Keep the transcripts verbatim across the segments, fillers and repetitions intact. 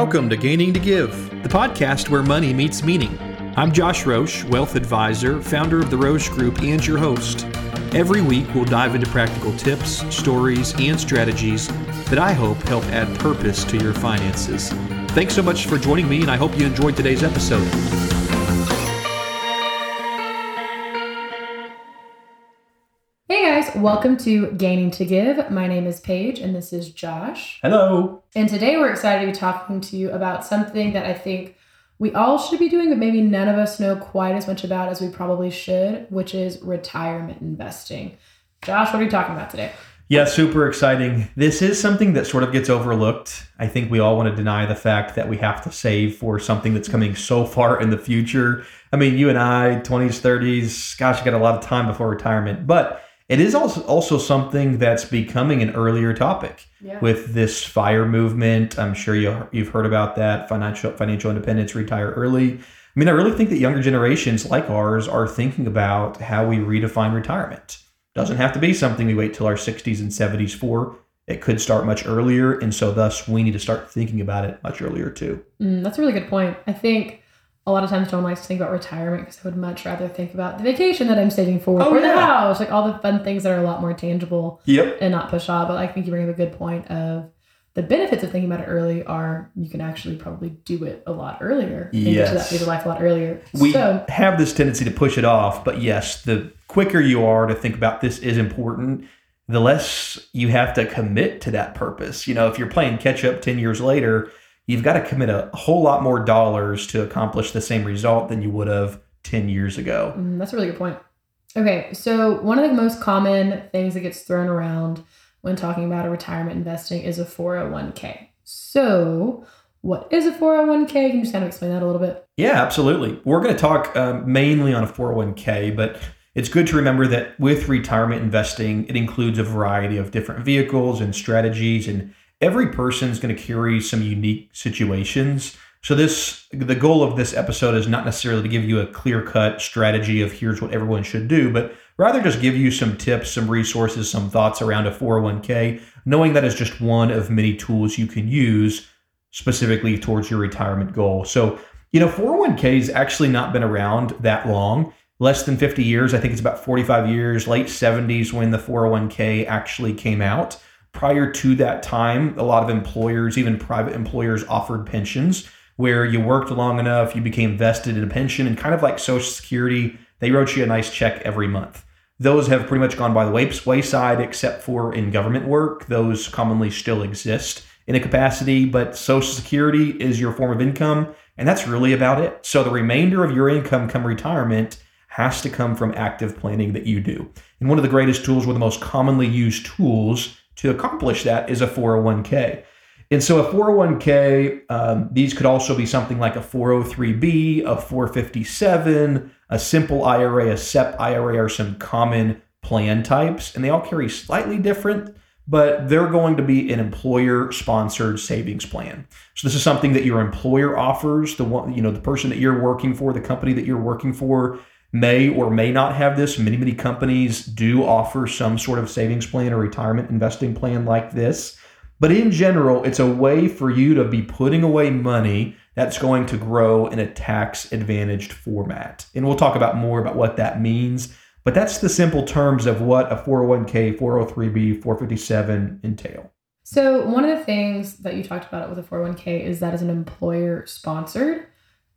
Welcome to Gaining to Give, the podcast where money meets meaning. I'm Josh Roche, wealth advisor, founder of the Roche Group, and your host. Every week, we'll dive into practical tips, stories, and strategies that I hope help add purpose to your finances. Thanks so much for joining me, and I hope you enjoyed today's episode. Welcome to Gaining to Give. My name is Paige and this is Josh. Hello. And today we're excited to be talking to you about something that I think we all should be doing, but maybe none of us know quite as much about as we probably should, which is retirement investing. Josh, what are you talking about today? Yeah, super exciting. This is something that sort of gets overlooked. I think we all want to deny the fact that we have to save for something that's coming so far in the future. I mean, you and I, twenties, thirties, gosh, you got a lot of time before retirement, but it is also also something that's becoming an earlier topic yeah. with this FIRE movement. I'm sure you, you've heard about that, financial financial independence, retire early. I mean, I really think that younger generations like ours are thinking about how we redefine retirement. It doesn't have to be something we wait till our sixties and seventies for. It could start much earlier. And so thus, we need to start thinking about it much earlier too. Mm, that's a really good point. I think a lot of times I don't like to think about retirement because I would much rather think about the vacation that I'm saving for oh, or yeah. the house, like all the fun things that are a lot more tangible yep. and not push off. But I think you bring up a good point of the benefits of thinking about it early are you can actually probably do it a lot earlier. Yes. And get to that stage of life a lot earlier. We so, have this tendency to push it off, but yes, the quicker you are to think about this is important, the less you have to commit to that purpose. You know, if you're playing catch up ten years later, you've got to commit a whole lot more dollars to accomplish the same result than you would have ten years ago. Mm, that's a really good point. Okay, so one of the most common things that gets thrown around when talking about a retirement investing is a four oh one k. So what is a four oh one k? Can you just kind of explain that a little bit? Yeah, absolutely. We're going to talk uh, mainly on a four oh one k, but it's good to remember that with retirement investing, it includes a variety of different vehicles and strategies, and every person is going to carry some unique situations. So this, the goal of this episode is not necessarily to give you a clear-cut strategy of here's what everyone should do, but rather just give you some tips, some resources, some thoughts around a four oh one k, knowing that is just one of many tools you can use specifically towards your retirement goal. So, you know, four oh one k has actually not been around that long, less than fifty years. I think it's about forty-five years, late seventies when the four oh one k actually came out. Prior to that time, a lot of employers, even private employers, offered pensions where you worked long enough, you became vested in a pension, and kind of like Social Security, they wrote you a nice check every month. Those have pretty much gone by the wayside, except for in government work. Those commonly still exist in a capacity, but Social Security is your form of income, and that's really about it. So the remainder of your income come retirement has to come from active planning that you do. And one of the greatest tools, one of the most commonly used tools to accomplish that is a four oh one k. And so a four oh one k, um, these could also be something like a four oh three b, a four fifty-seven, a simple I R A, a SEP I R A are some common plan types. And they all carry slightly different, but they're going to be an employer-sponsored savings plan. So this is something that your employer offers. The one, you know, the person that you're working for, the company that you're working for, may or may not have this. Many, many companies do offer some sort of savings plan or retirement investing plan like this. But in general, it's a way for you to be putting away money that's going to grow in a tax-advantaged format. And we'll talk about more about what that means. But that's the simple terms of what a four oh one k, four oh three b, four fifty-seven entail. So one of the things that you talked about with a four oh one k is that as an employer-sponsored.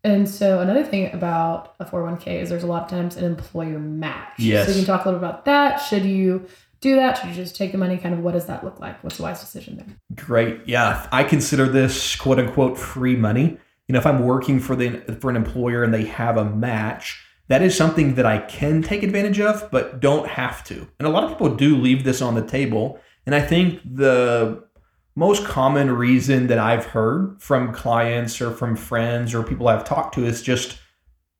And so another thing about a four oh one k is there's a lot of times an employer match. Yes. So you can talk a little about that. Should you do that? Should you just take the money? Kind of what does that look like? What's the wise decision there? Great. Yeah. I consider this quote unquote free money. You know, if I'm working for the for an employer and they have a match, that is something that I can take advantage of, but don't have to. And a lot of people do leave this on the table. And I think the most common reason that I've heard from clients or from friends or people I've talked to is just,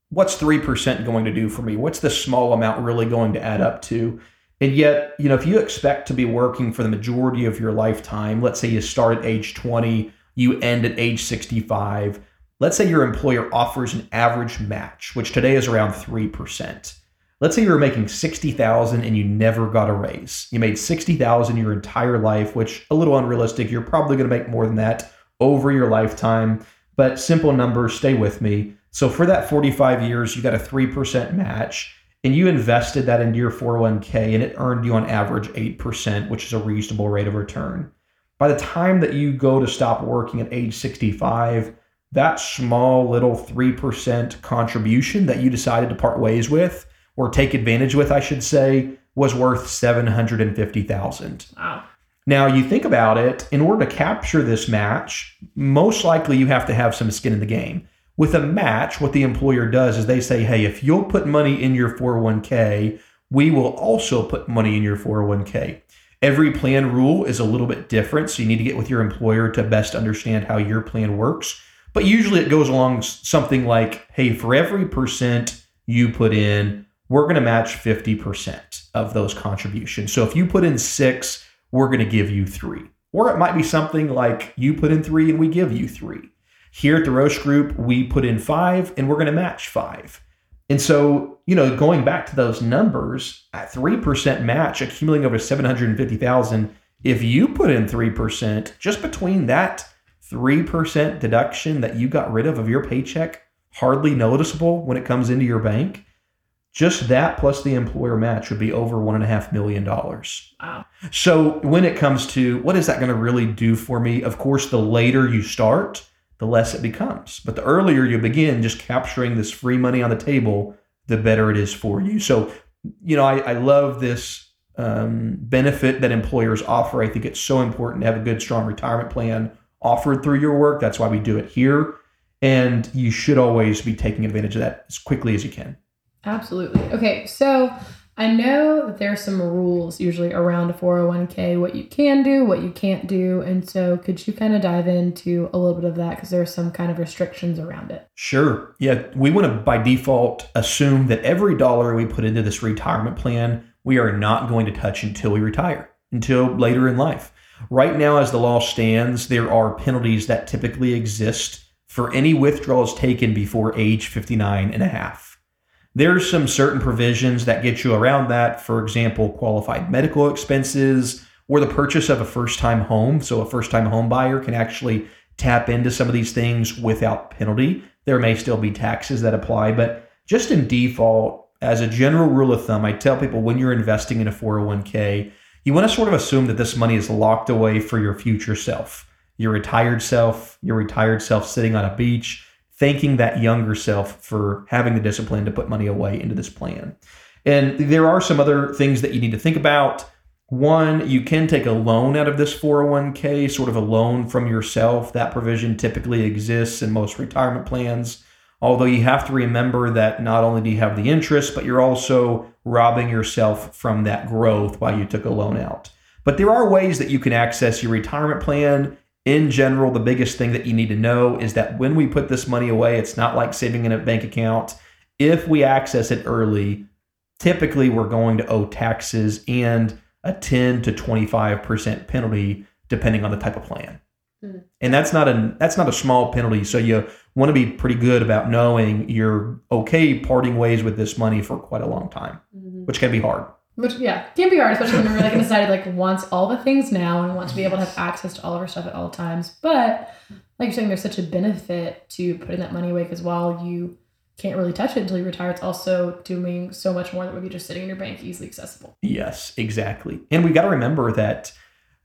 what's three percent going to do for me? What's the small amount really going to add up to? And yet, you know, if you expect to be working for the majority of your lifetime, let's say you start at age twenty, you end at age sixty-five, let's say your employer offers an average match, which today is around three percent. Let's say you were making sixty thousand dollars and you never got a raise. You made sixty thousand dollars your entire life, which a little unrealistic. You're probably going to make more than that over your lifetime, but simple numbers stay with me. So for that forty-five years, you got a three percent match and you invested that into your four oh one k and it earned you on average eight percent, which is a reasonable rate of return. By the time that you go to stop working at age sixty-five, that small little three percent contribution that you decided to part ways with or take advantage with, I should say, was worth seven hundred fifty thousand dollars. Wow. Now, you think about it, in order to capture this match, most likely you have to have some skin in the game. With a match, what the employer does is they say, hey, if you'll put money in your four oh one k, we will also put money in your four oh one k. Every plan rule is a little bit different, so you need to get with your employer to best understand how your plan works. But usually it goes along something like, hey, for every percent you put in, we're going to match fifty percent of those contributions. So if you put in six, we're going to give you three. Or it might be something like you put in three and we give you three. Here at the Roche Group, we put in five and we're going to match five. And so, you know, going back to those numbers, a three percent match accumulating over seven hundred fifty thousand dollars, if you put in three percent, just between that three percent deduction that you got rid of of your paycheck, hardly noticeable when it comes into your bank, just that plus the employer match would be over one and a half million dollars. Wow. So when it comes to what is that going to really do for me? Of course, the later you start, the less it becomes. But the earlier you begin just capturing this free money on the table, the better it is for you. So, you know, I, I love this um, benefit that employers offer. I think it's so important to have a good, strong retirement plan offered through your work. That's why we do it here. And you should always be taking advantage of that as quickly as you can. Absolutely. Okay. So I know that there are some rules usually around a four oh one k, what you can do, what you can't do. And so could you kind of dive into a little bit of that? Because there are some kind of restrictions around it. Sure. Yeah. We want to, by default, assume that every dollar we put into this retirement plan, we are not going to touch until we retire, until later in life. Right now, as the law stands, there are penalties that typically exist for any withdrawals taken before age fifty-nine and a half. There's some certain provisions that get you around that. For example, qualified medical expenses or the purchase of a first-time home. So a first-time home buyer can actually tap into some of these things without penalty. There may still be taxes that apply, but just in default, as a general rule of thumb, I tell people when you're investing in a four oh one k, you want to sort of assume that this money is locked away for your future self, your retired self, your retired self sitting on a beach, thanking that younger self for having the discipline to put money away into this plan. And there are some other things that you need to think about. One, you can take a loan out of this four oh one k, sort of a loan from yourself. That provision typically exists in most retirement plans. Although you have to remember that not only do you have the interest, but you're also robbing yourself from that growth while you took a loan out. But there are ways that you can access your retirement plan. In general, the biggest thing that you need to know is that when we put this money away, it's not like saving in a bank account. If we access it early, typically we're going to owe taxes and a ten to twenty-five percent penalty, depending on the type of plan. Mm-hmm. And that's not a that's not a small penalty. So you want to be pretty good about knowing you're okay parting ways with this money for quite a long time, mm-hmm. which can be hard. Which, yeah, can be hard, especially when we're like decided like wants all the things now and wants to be able to have access to all of our stuff at all times. But like you're saying, there's such a benefit to putting that money away because while you can't really touch it until you retire, it's also doing so much more that would be just sitting in your bank, easily accessible. Yes, exactly. And we got to remember that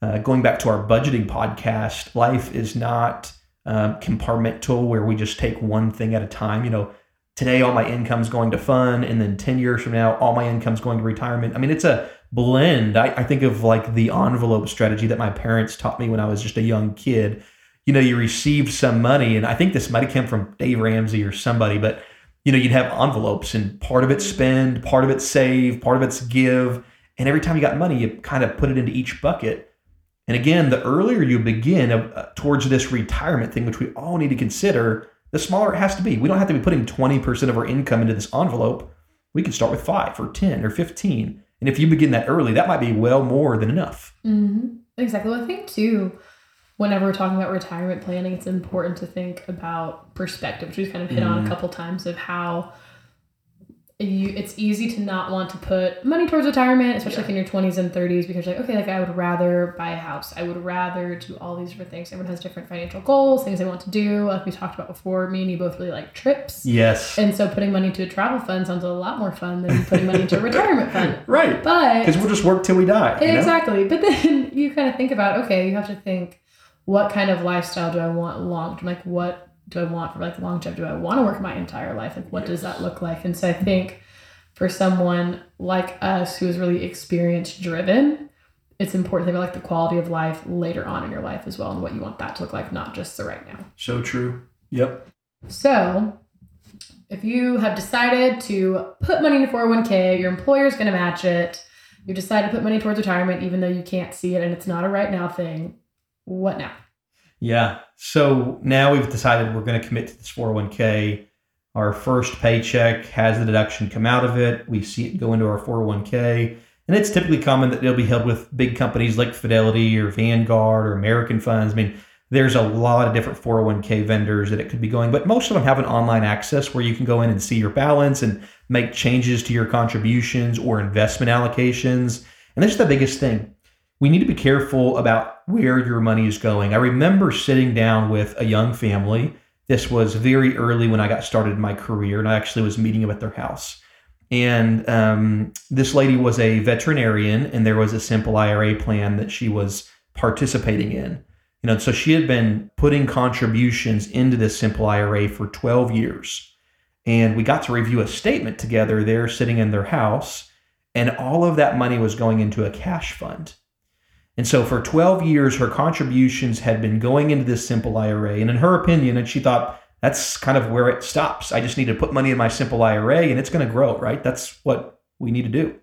uh, going back to our budgeting podcast, life is not um, compartmental where we just take one thing at a time, you know. Today, all my income's going to fun, and then ten years from now, all my income's going to retirement. I mean, it's a blend. I, I think of like the envelope strategy that my parents taught me when I was just a young kid. You know, you received some money, and I think this might have come from Dave Ramsey or somebody, but you know, you'd have envelopes, and part of it's spend, part of it's save, part of it's give, and every time you got money, you kind of put it into each bucket. And again, the earlier you begin uh, towards this retirement thing, which we all need to consider, the smaller it has to be. We don't have to be putting twenty percent of our income into this envelope. We can start with five or ten or fifteen. And if you begin that early, that might be well more than enough. Mm-hmm. Exactly. Well, I think too, whenever we're talking about retirement planning, it's important to think about perspective, which we've kind of hit mm-hmm. on a couple times of how you, it's easy to not want to put money towards retirement, especially yeah. like in your twenties and thirties, because you're like, okay, like I would rather buy a house. I would rather do all these different things. Everyone has different financial goals, things they want to do. Like we talked about before, me and you both really like trips. Yes. And so putting money to a travel fund sounds a lot more fun than putting money to a retirement fund. Right. But because we'll just work till we die. Exactly. You know? But then you kind of think about, okay, you have to think, what kind of lifestyle do I want long term? Like what do I want for like long term? Do I want to work my entire life? Like what yes. does that look like? And so I think for someone like us who is really experience driven, it's important to think about like the quality of life later on in your life as well and what you want that to look like, not just the right now. So true. Yep. So if you have decided to put money into four oh one k, your employer is going to match it. You decided to put money towards retirement, even though you can't see it and it's not a right now thing. What now? Yeah. So now we've decided we're going to commit to this four oh one k. Our first paycheck has the deduction come out of it. We see it go into our four oh one k. And it's typically common that it'll be held with big companies like Fidelity or Vanguard or American Funds. I mean, there's a lot of different four oh one k vendors that it could be going, but most of them have an online access where you can go in and see your balance and make changes to your contributions or investment allocations. And that's the biggest thing. We need to be careful about where your money is going. I remember sitting down with a young family. This was very early when I got started in my career, and I actually was meeting them at their house. And um, this lady was a veterinarian, and there was a simple I R A plan that she was participating in. You know, so she had been putting contributions into this simple I R A for twelve years. And we got to review a statement together there sitting in their house, and all of that money was going into a cash fund. And so for twelve years, her contributions had been going into this simple I R A. And in her opinion, and she thought, that's kind of where it stops. I just need to put money in my simple I R A and it's going to grow, right? That's what we need to do.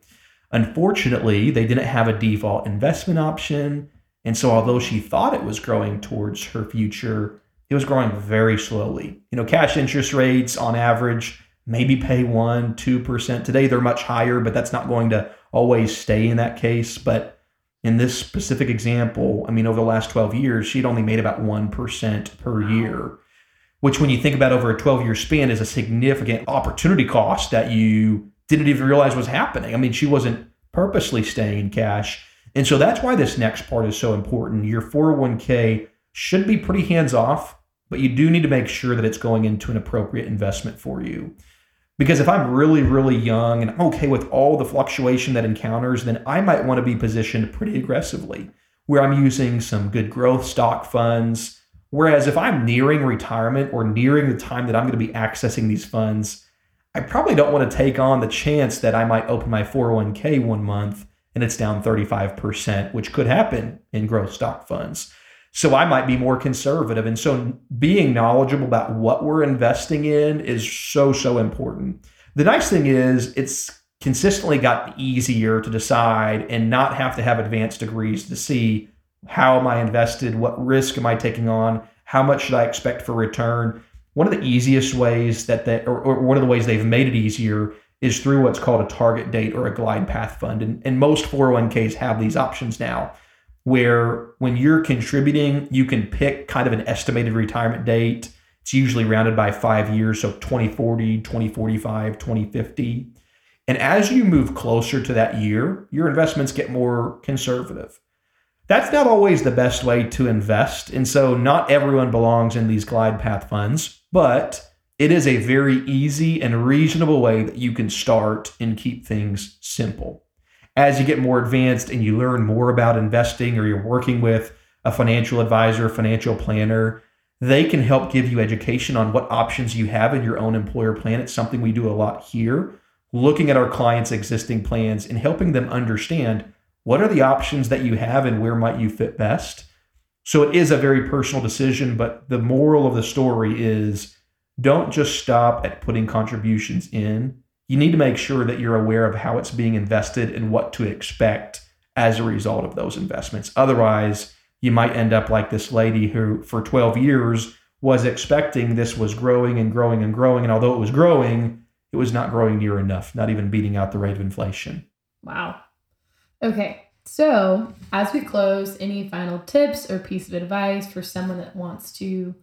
Unfortunately, they didn't have a default investment option. And so although she thought it was growing towards her future, it was growing very slowly. You know, cash interest rates on average, maybe pay one, two percent. Today, they're much higher, but that's not going to always stay in that case. But in this specific example, I mean, over the last twelve years, she'd only made about one percent per wow. year, which when you think about over a twelve-year span is a significant opportunity cost that you didn't even realize was happening. I mean, she wasn't purposely staying in cash. And so that's why this next part is so important. Your four oh one k should be pretty hands-off, but you do need to make sure that it's going into an appropriate investment for you. Because if I'm really, really young and I'm okay with all the fluctuation that encounters, then I might want to be positioned pretty aggressively where I'm using some good growth stock funds. Whereas if I'm nearing retirement or nearing the time that I'm going to be accessing these funds, I probably don't want to take on the chance that I might open my four oh one k one month and it's down thirty-five percent, which could happen in growth stock funds. So I might be more conservative. And so being knowledgeable about what we're investing in is so, so important. The nice thing is it's consistently gotten easier to decide and not have to have advanced degrees to see how am I invested, what risk am I taking on, how much should I expect for return. One of the easiest ways that they, or, or one of the ways they've made it easier is through what's called a target date or a glide path fund. And, and most four oh one k's have these options now, where when you're contributing, you can pick kind of an estimated retirement date. It's usually rounded by five years, so twenty forty, twenty forty-five, twenty fifty. And as you move closer to that year, your investments get more conservative. That's not always the best way to invest. And so not everyone belongs in these glide path funds, but it is a very easy and reasonable way that you can start and keep things simple. As you get more advanced and you learn more about investing or you're working with a financial advisor, financial planner, they can help give you education on what options you have in your own employer plan. It's something we do a lot here, looking at our clients' existing plans and helping them understand what are the options that you have and where might you fit best. So it is a very personal decision, but the moral of the story is don't just stop at putting contributions in. You need to make sure that you're aware of how it's being invested and what to expect as a result of those investments. Otherwise, you might end up like this lady who for twelve years was expecting this was growing and growing and growing. And although it was growing, it was not growing near enough, not even beating out the rate of inflation. Wow. Okay. So as we close, any final tips or piece of advice for someone that wants to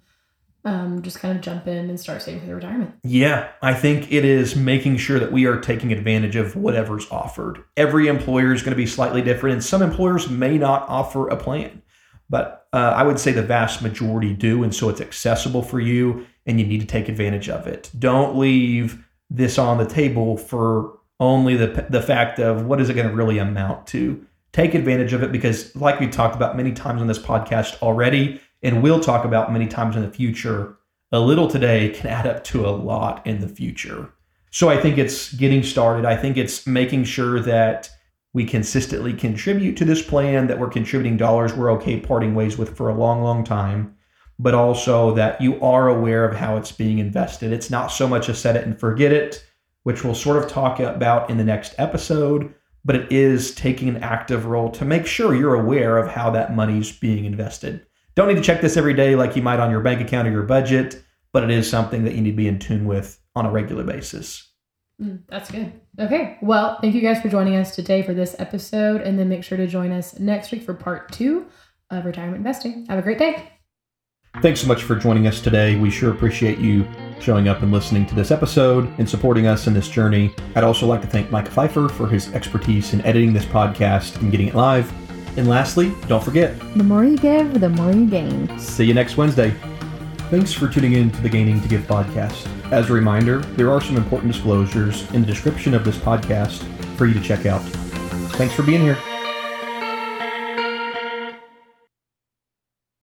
um, just kind of jump in and start saving for their retirement. Yeah, I think it is making sure that we are taking advantage of whatever's offered. Every employer is going to be slightly different, and some employers may not offer a plan, but uh, I would say the vast majority do, and so it's accessible for you, and you need to take advantage of it. Don't leave this on the table for only the the fact of what is it going to really amount to. Take advantage of it, because like we talked about many times on this podcast already, and we'll talk about many times in the future, a little today can add up to a lot in the future. So I think it's getting started. I think it's making sure that we consistently contribute to this plan, that we're contributing dollars we're okay parting ways with for a long, long time, but also that you are aware of how it's being invested. It's not so much a set it and forget it, which we'll sort of talk about in the next episode, but it is taking an active role to make sure you're aware of how that money's being invested. Don't need to check this every day like you might on your bank account or your budget, but it is something that you need to be in tune with on a regular basis. Mm, that's good. Okay. Well, thank you guys for joining us today for this episode, and then make sure to join us next week for part two of retirement investing. Have a great day. Thanks so much for joining us today. We sure appreciate you showing up and listening to this episode and supporting us in this journey. I'd also like to thank Mike Pfeiffer for his expertise in editing this podcast and getting it live. And lastly, don't forget, the more you give, the more you gain. See you next Wednesday. Thanks for tuning in to the Gaining to Give podcast. As a reminder, there are some important disclosures in the description of this podcast for you to check out. Thanks for being here.